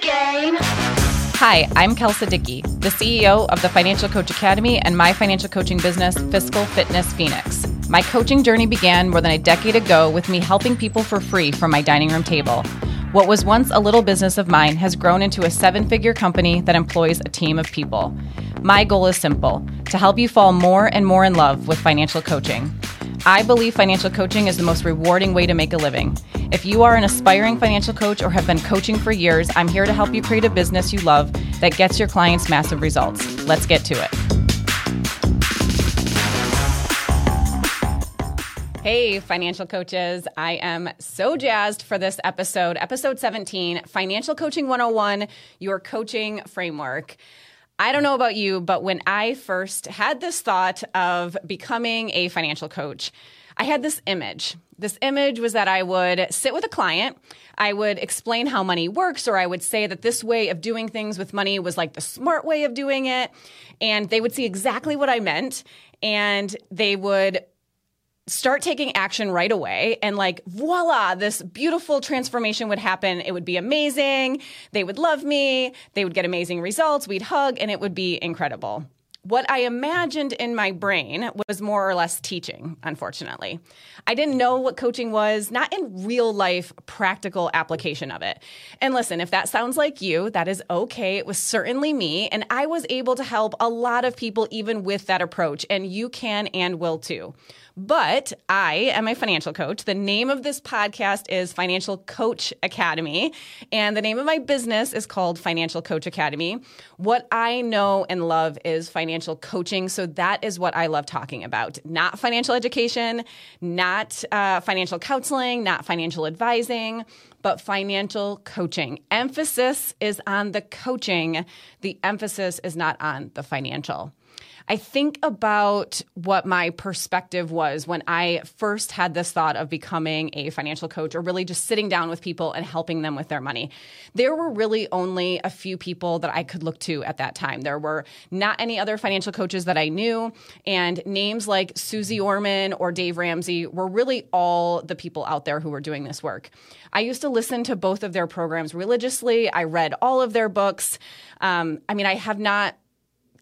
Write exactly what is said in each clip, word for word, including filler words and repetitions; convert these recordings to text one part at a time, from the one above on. game. Hi, I'm Kelsey Dickey, the C E O of the Financial Coach Academy and my financial coaching business, Fiscal Fitness Phoenix. My coaching journey began more than a decade ago with me helping people for free from my dining room table. What was once a little business of mine has grown into a seven-figure company that employs a team of people. My goal is simple, to help you fall more and more in love with financial coaching. I believe financial coaching is the most rewarding way to make a living. If you are an aspiring financial coach or have been coaching for years, I'm here to help you create a business you love that gets your clients massive results. Let's get to it. Hey, financial coaches. I am so jazzed for this episode, episode seventeen, Financial Coaching one oh one, Your Coaching Framework. I don't know about you, but when I first had this thought of becoming a financial coach, I had this image. This image was that I would sit with a client, I would explain how money works, or I would say that this way of doing things with money was like the smart way of doing it, and they would see exactly what I meant, and they would start taking action right away, and like, voila, this beautiful transformation would happen. It would be amazing. They would love me. They would get amazing results. We'd hug, and it would be incredible. What I imagined in my brain was more or less teaching, unfortunately. I didn't know what coaching was, not in real life, practical application of it. And listen, if that sounds like you, that is okay. It was certainly me, and I was able to help a lot of people even with that approach, and you can and will too. But I am a financial coach. The name of this podcast is Financial Coach Academy, and the name of my business is called Financial Coach Academy. What I know and love is financial coaching, so that is what I love talking about. Not financial education, not uh, financial counseling, not financial advising, but financial coaching. Emphasis is on the coaching. The emphasis is not on the financial. I think about what my perspective was when I first had this thought of becoming a financial coach or really just sitting down with people and helping them with their money. There were really only a few people that I could look to at that time. There were not any other financial coaches that I knew, and names like Suzy Orman or Dave Ramsey were really all the people out there who were doing this work. I used to listen to both of their programs religiously. I read all of their books. Um, I mean, I have not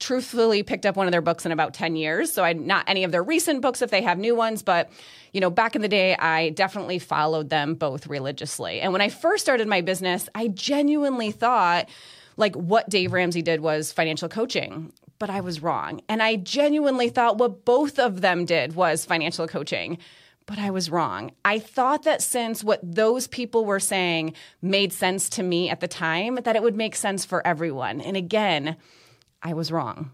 truthfully picked up one of their books in about ten years. So I not any of their recent books if they have new ones, but you know, back in the day, I definitely followed them both religiously. And when I first started my business, I genuinely thought like what Dave Ramsey did was financial coaching, but I was wrong. And I genuinely thought what both of them did was financial coaching, but I was wrong. I thought that since what those people were saying made sense to me at the time, that it would make sense for everyone. And again, I was wrong.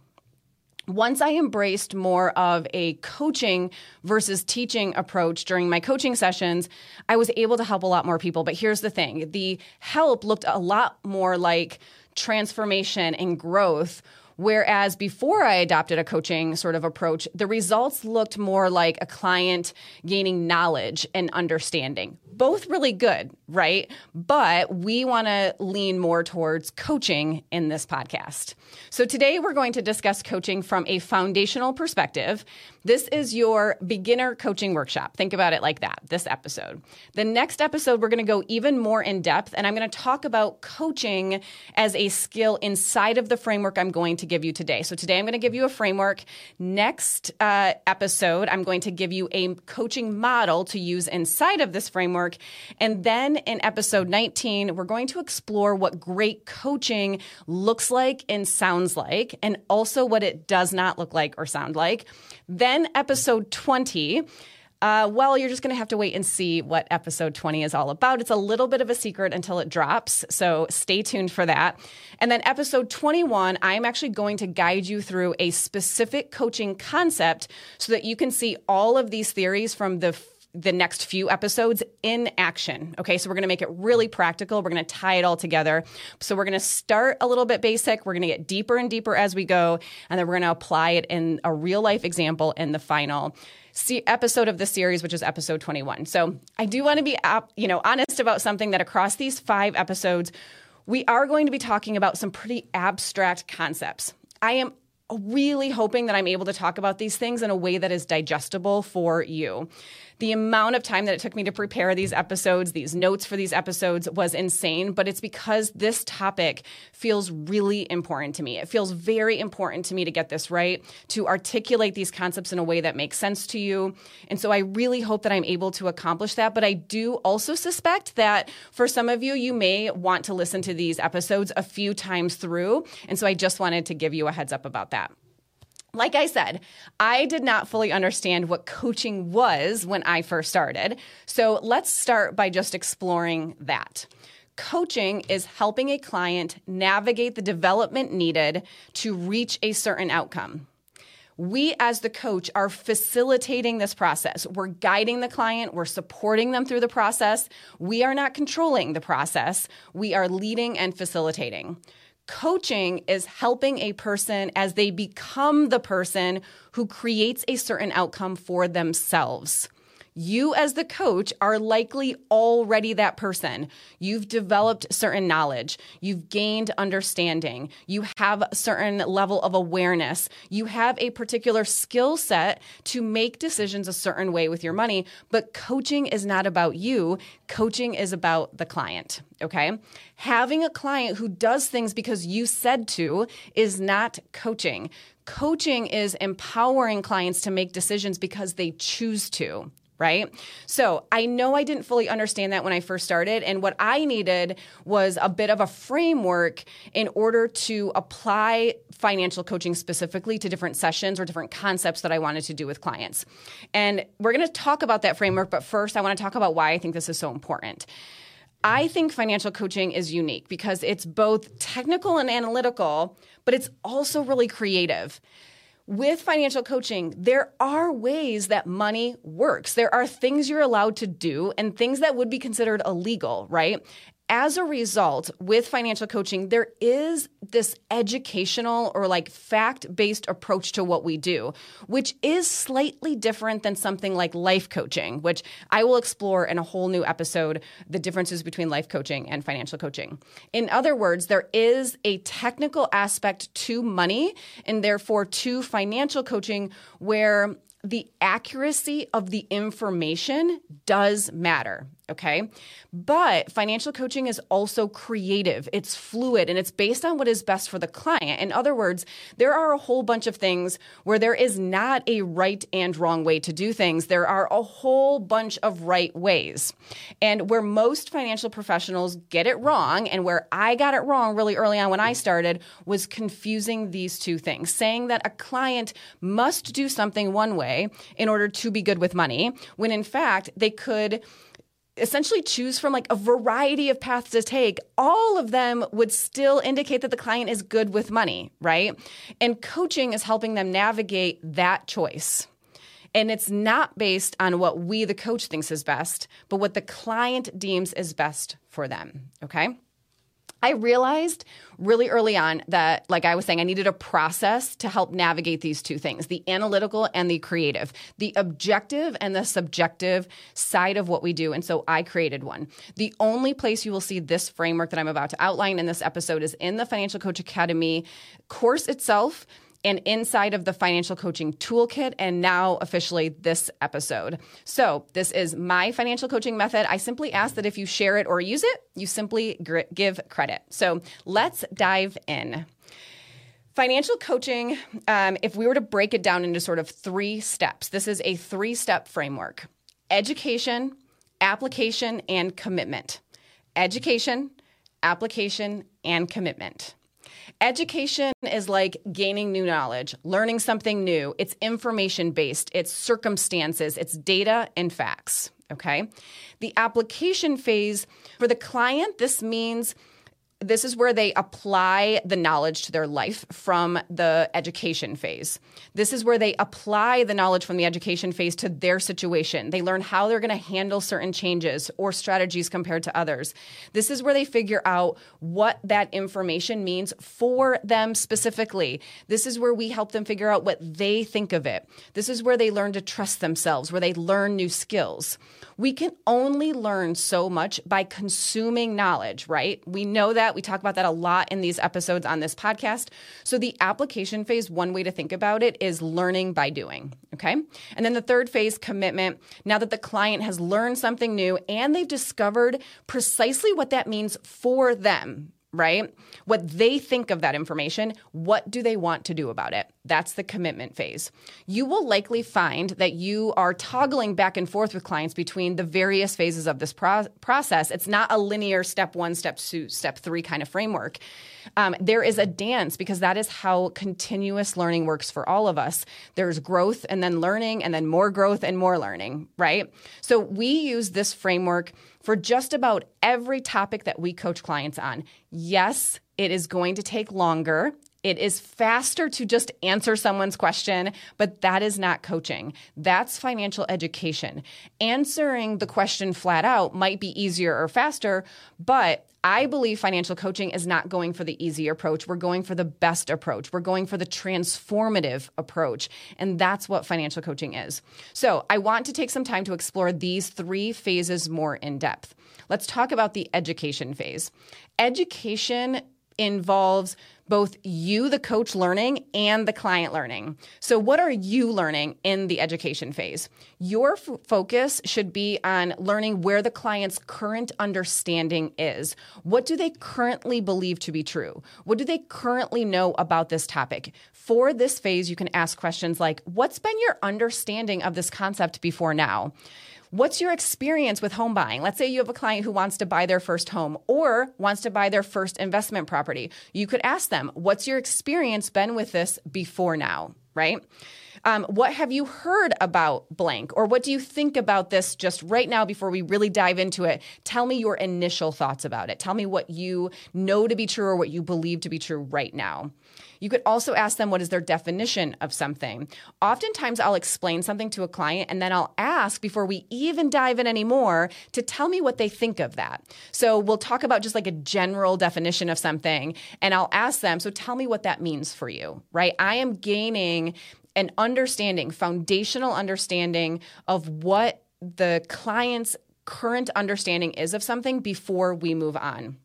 Once I embraced more of a coaching versus teaching approach during my coaching sessions, I was able to help a lot more people. But here's the thing, the help looked a lot more like transformation and growth. Whereas before I adopted a coaching sort of approach, the results looked more like a client gaining knowledge and understanding. Both really good, right? But we want to lean more towards coaching in this podcast. So today we're going to discuss coaching from a foundational perspective. This is your beginner coaching workshop. Think about it like that, this episode. The next episode, we're going to go even more in depth, and I'm going to talk about coaching as a skill inside of the framework I'm going to give you today. So today I'm going to give you a framework. Next uh, episode, I'm going to give you a coaching model to use inside of this framework. And then in episode nineteen, we're going to explore what great coaching looks like and sounds like, and also what it does not look like or sound like. Then episode twenty, Uh, well, you're just going to have to wait and see what episode twenty is all about. It's a little bit of a secret until it drops, so stay tuned for that. And then episode twenty-one, I'm actually going to guide you through a specific coaching concept so that you can see all of these theories from the the next few episodes in action. Okay, so we're going to make it really practical. We're going to tie it all together. So we're going to start a little bit basic. We're going to get deeper and deeper as we go, and then we're going to apply it in a real life example in the final se- episode of the series, which is episode twenty-one. So I do want to be op- you know, honest about something that across these five episodes, we are going to be talking about some pretty abstract concepts. I am really hoping that I'm able to talk about these things in a way that is digestible for you. The amount of time that it took me to prepare these episodes, these notes for these episodes was insane, but it's because this topic feels really important to me. It feels very important to me to get this right, to articulate these concepts in a way that makes sense to you. And so I really hope that I'm able to accomplish that. But I do also suspect that for some of you, you may want to listen to these episodes a few times through. And so I just wanted to give you a heads up about that. Like I said, I did not fully understand what coaching was when I first started. So let's start by just exploring that. Coaching is helping a client navigate the development needed to reach a certain outcome. We as the coach are facilitating this process. We're guiding the client. We're supporting them through the process. We are not controlling the process. We are leading and facilitating. Coaching is helping a person as they become the person who creates a certain outcome for themselves. You as the coach are likely already that person. You've developed certain knowledge. You've gained understanding. You have a certain level of awareness. You have a particular skill set to make decisions a certain way with your money. But coaching is not about you. Coaching is about the client. Okay? Having a client who does things because you said to is not coaching. Coaching is empowering clients to make decisions because they choose to, right? So I know I didn't fully understand that when I first started. And what I needed was a bit of a framework in order to apply financial coaching specifically to different sessions or different concepts that I wanted to do with clients. And we're going to talk about that framework. But first, I want to talk about why I think this is so important. I think financial coaching is unique because it's both technical and analytical, but it's also really creative. With financial coaching, there are ways that money works. There are things you're allowed to do and things that would be considered illegal, right? As a result, with financial coaching, there is this educational or like fact-based approach to what we do, which is slightly different than something like life coaching, which I will explore in a whole new episode, the differences between life coaching and financial coaching. In other words, there is a technical aspect to money and therefore to financial coaching where the accuracy of the information does matter, okay? But financial coaching is also creative. It's fluid, and it's based on what is best for the client. In other words, there are a whole bunch of things where there is not a right and wrong way to do things. There are a whole bunch of right ways. And where most financial professionals get it wrong, and where I got it wrong really early on when I started, was confusing these two things, saying that a client must do something one way in order to be good with money, when in fact they could essentially choose from like a variety of paths to take. All of them would still indicate that the client is good with money, right? And coaching is helping them navigate that choice. And it's not based on what we, the coach, thinks is best, but what the client deems is best for them, okay? I realized really early on that, like I was saying, I needed a process to help navigate these two things, the analytical and the creative, the objective and the subjective side of what we do. And so I created one. The only place you will see this framework that I'm about to outline in this episode is in the Financial Coach Academy course itself and inside of the Financial Coaching Toolkit, and now officially this episode. So this is my financial coaching method. I simply ask that if you share it or use it, you simply give credit. So let's dive in. Financial coaching, um, if we were to break it down into sort of three steps, this is a three-step framework: education, application, and commitment. Education, application, and commitment. Education is like gaining new knowledge, learning something new. It's information-based, it's circumstances, it's data and facts, okay? The application phase, for the client, this means this is where they apply the knowledge to their life from the education phase. This is where they apply the knowledge from the education phase to their situation. They learn how they're going to handle certain changes or strategies compared to others. This is where they figure out what that information means for them specifically. This is where we help them figure out what they think of it. This is where they learn to trust themselves, where they learn new skills. We can only learn so much by consuming knowledge, right? We know that that. We talk about that a lot in these episodes on this podcast. So the application phase, one way to think about it is learning by doing, okay? And then the third phase, commitment. Now that the client has learned something new and they've discovered precisely what that means for them, right? What they think of that information, what do they want to do about it? That's the commitment phase. You will likely find that you are toggling back and forth with clients between the various phases of this pro- process. It's not a linear step one, step two, step three kind of framework. Um, there is a dance because that is how continuous learning works for all of us. There's growth and then learning and then more growth and more learning, right? So we use this framework for just about every topic that we coach clients on. Yes, it is going to take longer. It is faster to just answer someone's question, but that is not coaching. That's financial education. Answering the question flat out might be easier or faster, but I believe financial coaching is not going for the easy approach. We're going for the best approach. We're going for the transformative approach. And that's what financial coaching is. So I want to take some time to explore these three phases more in depth. Let's talk about the education phase. Education involves both you, the coach, learning and the client learning. So what are you learning in the education phase? Your f- focus should be on learning where the client's current understanding is. What do they currently believe to be true? What do they currently know about this topic? For this phase, you can ask questions like, what's been your understanding of this concept before now? What's your experience with home buying? Let's say you have a client who wants to buy their first home or wants to buy their first investment property. You could ask them, what's your experience been with this before now, right? Um, what have you heard about blank? Or what do you think about this just right now before we really dive into it? Tell me your initial thoughts about it. Tell me what you know to be true or what you believe to be true right now. You could also ask them, what is their definition of something? Oftentimes, I'll explain something to a client, and then I'll ask before we even dive in anymore to tell me what they think of that. So we'll talk about just like a general definition of something, and I'll ask them, so tell me what that means for you, right? I am gaining an understanding, foundational understanding of what the client's current understanding is of something before we move on.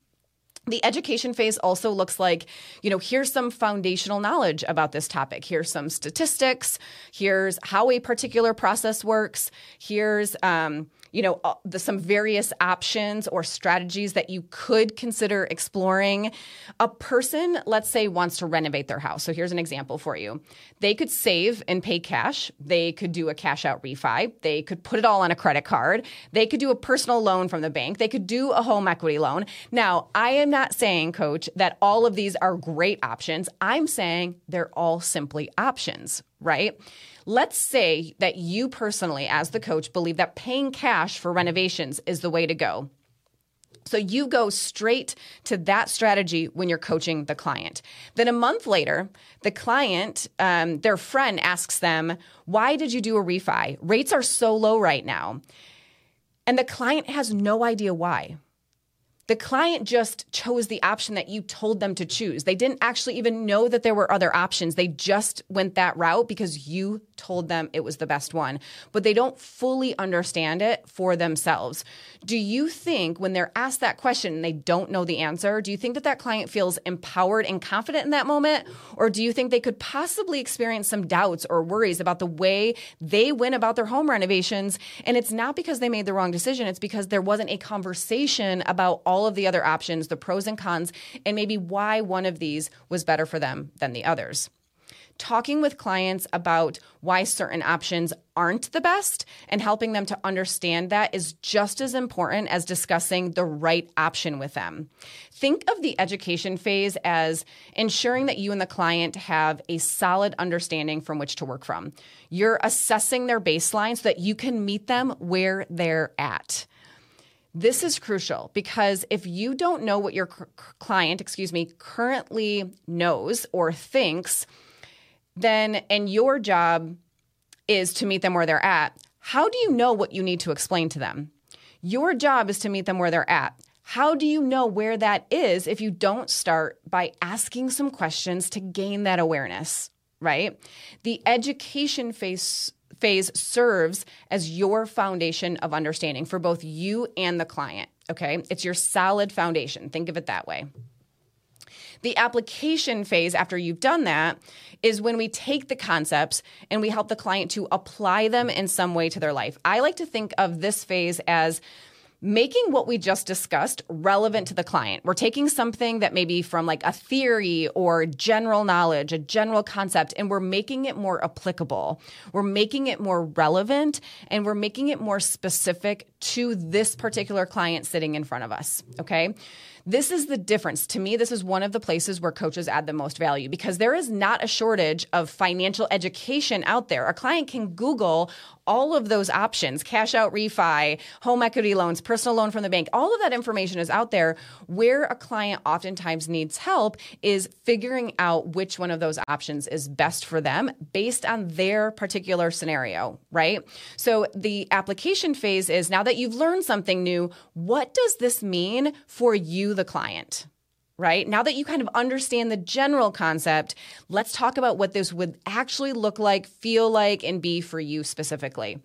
The education phase also looks like, you know, here's some foundational knowledge about this topic. Here's some statistics. Here's how a particular process works. Here's, um, you know, the, some various options or strategies that you could consider exploring. A person, let's say, wants to renovate their house. So here's an example for you. They could save and pay cash. They could do a cash out refi. They could put it all on a credit card. They could do a personal loan from the bank. They could do a home equity loan. Now, I am not saying, coach, that all of these are great options. I'm saying they're all simply options, right? Let's say that you personally, as the coach, believe that paying cash for renovations is the way to go. So you go straight to that strategy when you're coaching the client. Then a month later, the client, um, their friend asks them, why did you do a refi? Rates are so low right now. And the client has no idea why. The client just chose the option that you told them to choose. They didn't actually even know that there were other options. They just went that route because you told them it was the best one, but they don't fully understand it for themselves. Do you think when they're asked that question and they don't know the answer, do you think that that client feels empowered and confident in that moment? Or do you think they could possibly experience some doubts or worries about the way they went about their home renovations? And it's not because they made the wrong decision. It's because there wasn't a conversation about all all of the other options, the pros and cons, and maybe why one of these was better for them than the others. Talking with clients about why certain options aren't the best and helping them to understand that is just as important as discussing the right option with them. Think of the education phase as ensuring that you and the client have a solid understanding from which to work from. You're assessing their baseline so that you can meet them where they're at. This is crucial because if you don't know what your c- client, excuse me, currently knows or thinks, then, and your job is to meet them where they're at, how do you know what you need to explain to them? Your job is to meet them where they're at. How do you know where that is if you don't start by asking some questions to gain that awareness, right? The education phase phase serves as your foundation of understanding for both you and the client, okay? It's your solid foundation. Think of it that way. The application phase after you've done that is when we take the concepts and we help the client to apply them in some way to their life. I like to think of this phase as making what we just discussed relevant to the client. We're taking something that maybe from like a theory or general knowledge, a general concept, and we're making it more applicable. We're making it more relevant, and we're making it more specific to this particular client sitting in front of us, okay? This is the difference. To me, this is one of the places where coaches add the most value, because there is not a shortage of financial education out there. A client can Google all of those options, cash out refi, home equity loans, personal loan from the bank. All of that information is out there. Where a client oftentimes needs help is figuring out which one of those options is best for them based on their particular scenario, right? So the application phase is, now that you've learned something new, what does this mean for you, the client, right? Now that you kind of understand the general concept, let's talk about what this would actually look like, feel like, and be for you specifically.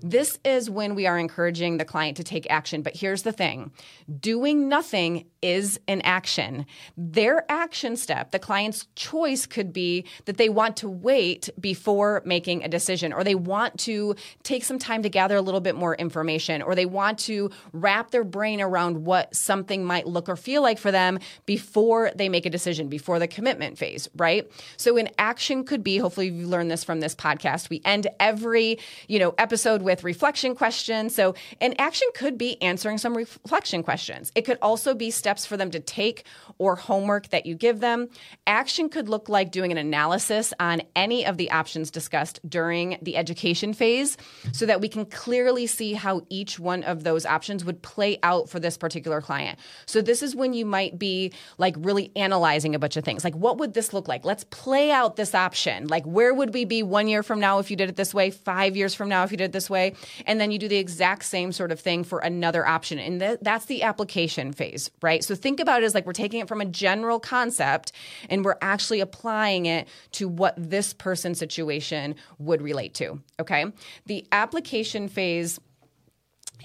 This is when we are encouraging the client to take action. But here's the thing, doing nothing is an action. Their action step, the client's choice, could be that they want to wait before making a decision, or they want to take some time to gather a little bit more information, or they want to wrap their brain around what something might look or feel like for them before they make a decision, before the commitment phase, right? So an action could be, hopefully you've learned this from this podcast, we end every, you know, episode with reflection questions. So an action could be answering some reflection questions. It could also be steps for them to take or homework that you give them. Action could look like doing an analysis on any of the options discussed during the education phase so that we can clearly see how each one of those options would play out for this particular client. So this is when you might be like really analyzing a bunch of things. Like, what would this look like? Let's play out this option. Like, where would we be one year from now if you did it this way, five years from now if you did it this way? And then you do the exact same sort of thing for another option. And th- that's the application phase, right? So think about it as like we're taking it from a general concept and we're actually applying it to what this person's situation would relate to, okay? The application phase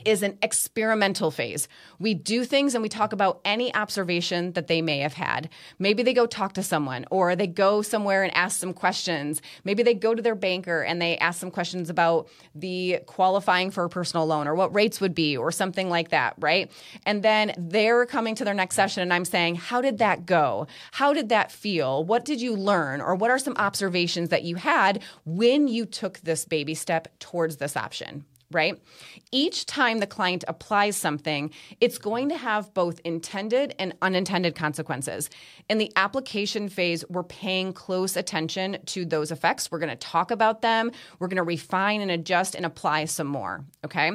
is an experimental phase. We do things and we talk about any observation that they may have had. Maybe they go talk to someone, or they go somewhere and ask some questions. Maybe they go to their banker and they ask some questions about the qualifying for a personal loan or what rates would be or something like that, right? And then they're coming to their next session and I'm saying, how did that go? How did that feel? What did you learn? Or what are some observations that you had when you took this baby step towards this option? Right? Each time the client applies something, it's going to have both intended and unintended consequences. In the application phase, we're paying close attention to those effects. We're going to talk about them. We're going to refine and adjust and apply some more. Okay.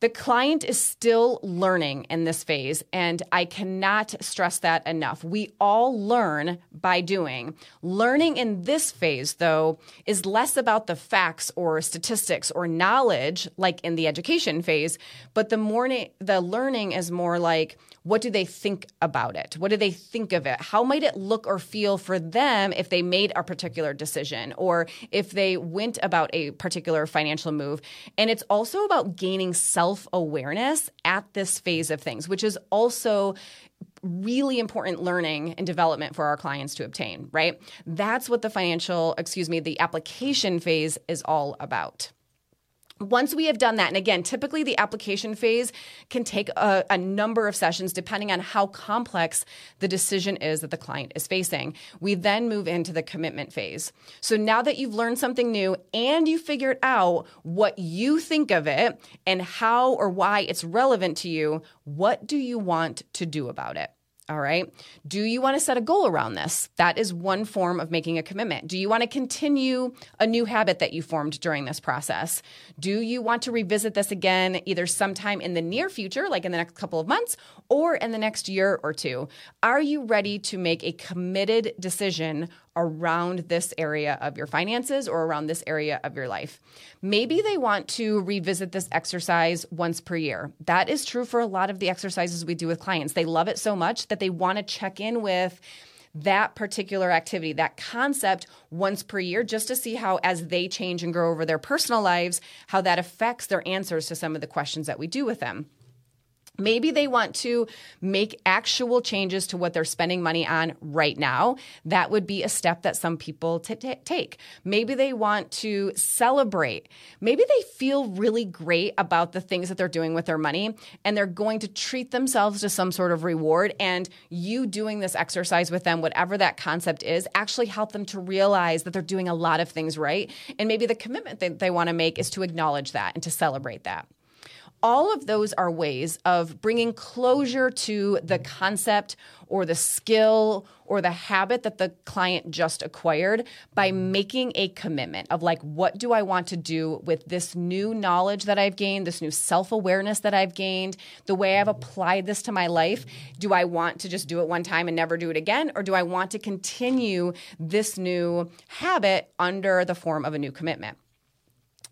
The client is still learning in this phase, and I cannot stress that enough. We all learn by doing. Learning in this phase, though, is less about the facts or statistics or knowledge, like in the education phase, but the morning, the learning is more like, what do they think about it? What do they think of it? How might it look or feel for them if they made a particular decision or if they went about a particular financial move? And it's also about gaining self-awareness at this phase of things, which is also really important learning and development for our clients to obtain, right? That's what the financial, excuse me, the application phase is all about. Once we have done that, and again, typically the application phase can take a, a number of sessions depending on how complex the decision is that the client is facing. We then move into the commitment phase. So now that you've learned something new and you figured out what you think of it and how or why it's relevant to you, what do you want to do about it? All right. Do you want to set a goal around this? That is one form of making a commitment. Do you want to continue a new habit that you formed during this process? Do you want to revisit this again, either sometime in the near future, like in the next couple of months, or in the next year or two? Are you ready to make a committed decision around this area of your finances or around this area of your life? Maybe they want to revisit this exercise once per year. That is true for a lot of the exercises we do with clients. They love it so much that they want to check in with that particular activity, that concept, once per year, just to see how, as they change and grow over their personal lives, how that affects their answers to some of the questions that we do with them. Maybe they want to make actual changes to what they're spending money on right now. That would be a step that some people t- t- take. Maybe they want to celebrate. Maybe they feel really great about the things that they're doing with their money, and they're going to treat themselves to some sort of reward. And you doing this exercise with them, whatever that concept is, actually help them to realize that they're doing a lot of things right. And maybe the commitment that they want to make is to acknowledge that and to celebrate that. All of those are ways of bringing closure to the concept or the skill or the habit that the client just acquired by making a commitment of like, what do I want to do with this new knowledge that I've gained, this new self-awareness that I've gained, the way I've applied this to my life? Do I want to just do it one time and never do it again? Or do I want to continue this new habit under the form of a new commitment?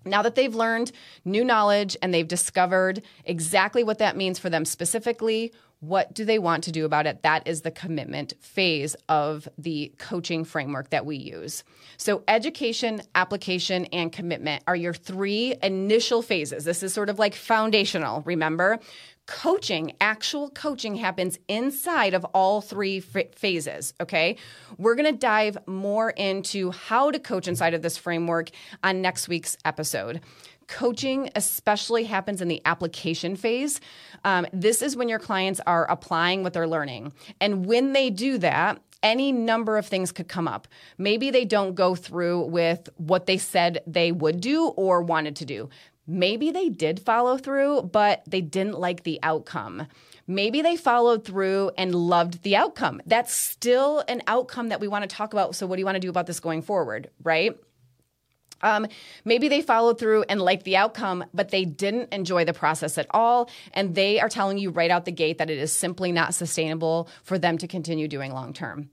Now that they've learned new knowledge and they've discovered exactly what that means for them specifically, what do they want to do about it? That is the commitment phase of the coaching framework that we use. So education, application, and commitment are your three initial phases. This is sort of like foundational, remember? Coaching, actual coaching happens inside of all three f- phases, okay? We're going to dive more into how to coach inside of this framework on next week's episode. Coaching especially happens in the application phase. Um, this is when your clients are applying what they're learning. And when they do that, any number of things could come up. Maybe they don't go through with what they said they would do or wanted to do. Maybe they did follow through, but they didn't like the outcome. Maybe they followed through and loved the outcome. That's still an outcome that we want to talk about. So what do you want to do about this going forward, right? Um, maybe they followed through and liked the outcome, but they didn't enjoy the process at all. And they are telling you right out the gate that it is simply not sustainable for them to continue doing long term.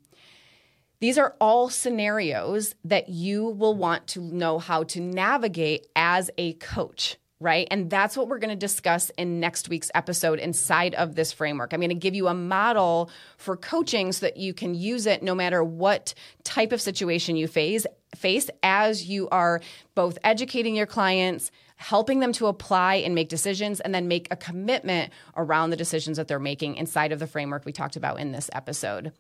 These are all scenarios that you will want to know how to navigate as a coach, right? And that's what we're going to discuss in next week's episode inside of this framework. I'm going to give you a model for coaching so that you can use it no matter what type of situation you face, face as you are both educating your clients, helping them to apply and make decisions, and then make a commitment around the decisions that they're making inside of the framework we talked about in this episode.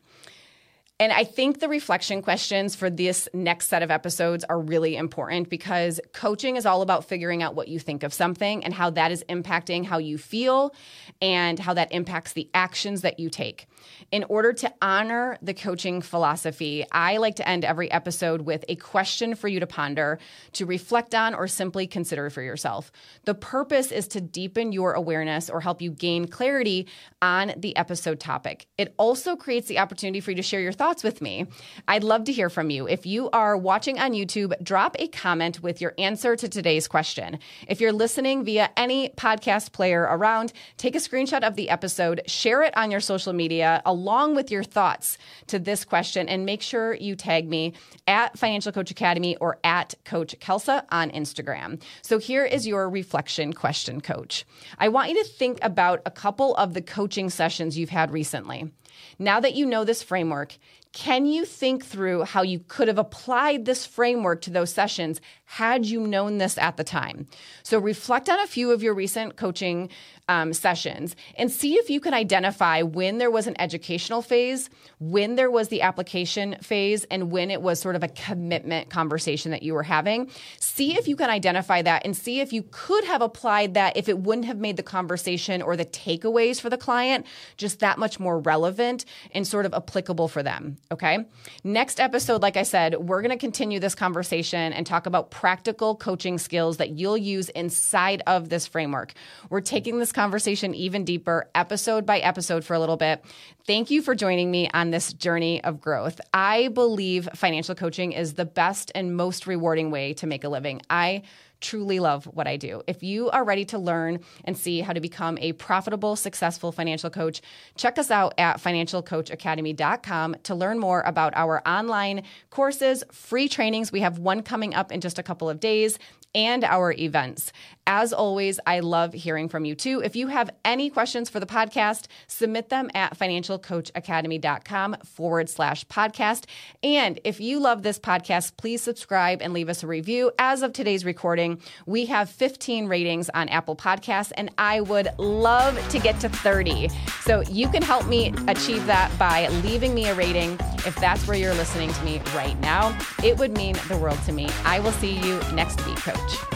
And I think the reflection questions for this next set of episodes are really important, because coaching is all about figuring out what you think of something and how that is impacting how you feel and how that impacts the actions that you take. In order to honor the coaching philosophy, I like to end every episode with a question for you to ponder, to reflect on, or simply consider for yourself. The purpose is to deepen your awareness or help you gain clarity on the episode topic. It also creates the opportunity for you to share your thoughts. thoughts with me. I'd love to hear from you. If you are watching on YouTube, drop a comment with your answer to today's question. If you're listening via any podcast player around, take a screenshot of the episode, share it on your social media along with your thoughts to this question, and make sure you tag me at Financial Coach Academy or at Coach Kelsa on Instagram. So here is your reflection question, Coach. I want you to think about a couple of the coaching sessions you've had recently. Now that you know this framework, can you think through how you could have applied this framework to those sessions had you known this at the time? So reflect on a few of your recent coaching um, sessions and see if you can identify when there was an educational phase, when there was the application phase, and when it was sort of a commitment conversation that you were having. See if you can identify that and see if you could have applied that if it wouldn't have made the conversation or the takeaways for the client just that much more relevant and sort of applicable for them. Okay. Next episode, like I said, we're going to continue this conversation and talk about practical coaching skills that you'll use inside of this framework. We're taking this conversation even deeper, episode by episode, for a little bit. Thank you for joining me on this journey of growth. I believe financial coaching is the best and most rewarding way to make a living. I truly love what I do. If you are ready to learn and see how to become a profitable, successful financial coach, check us out at financial coach academy dot com to learn more about our online courses, free trainings. We have one coming up in just a couple of days, and our events. As always, I love hearing from you too. If you have any questions for the podcast, submit them at financial coach academy dot com forward slash podcast. And if you love this podcast, please subscribe and leave us a review. As of today's recording, we have fifteen ratings on Apple Podcasts, and I would love to get to thirty. So you can help me achieve that by leaving me a rating. If that's where you're listening to me right now, it would mean the world to me. I will see you next week, Coach.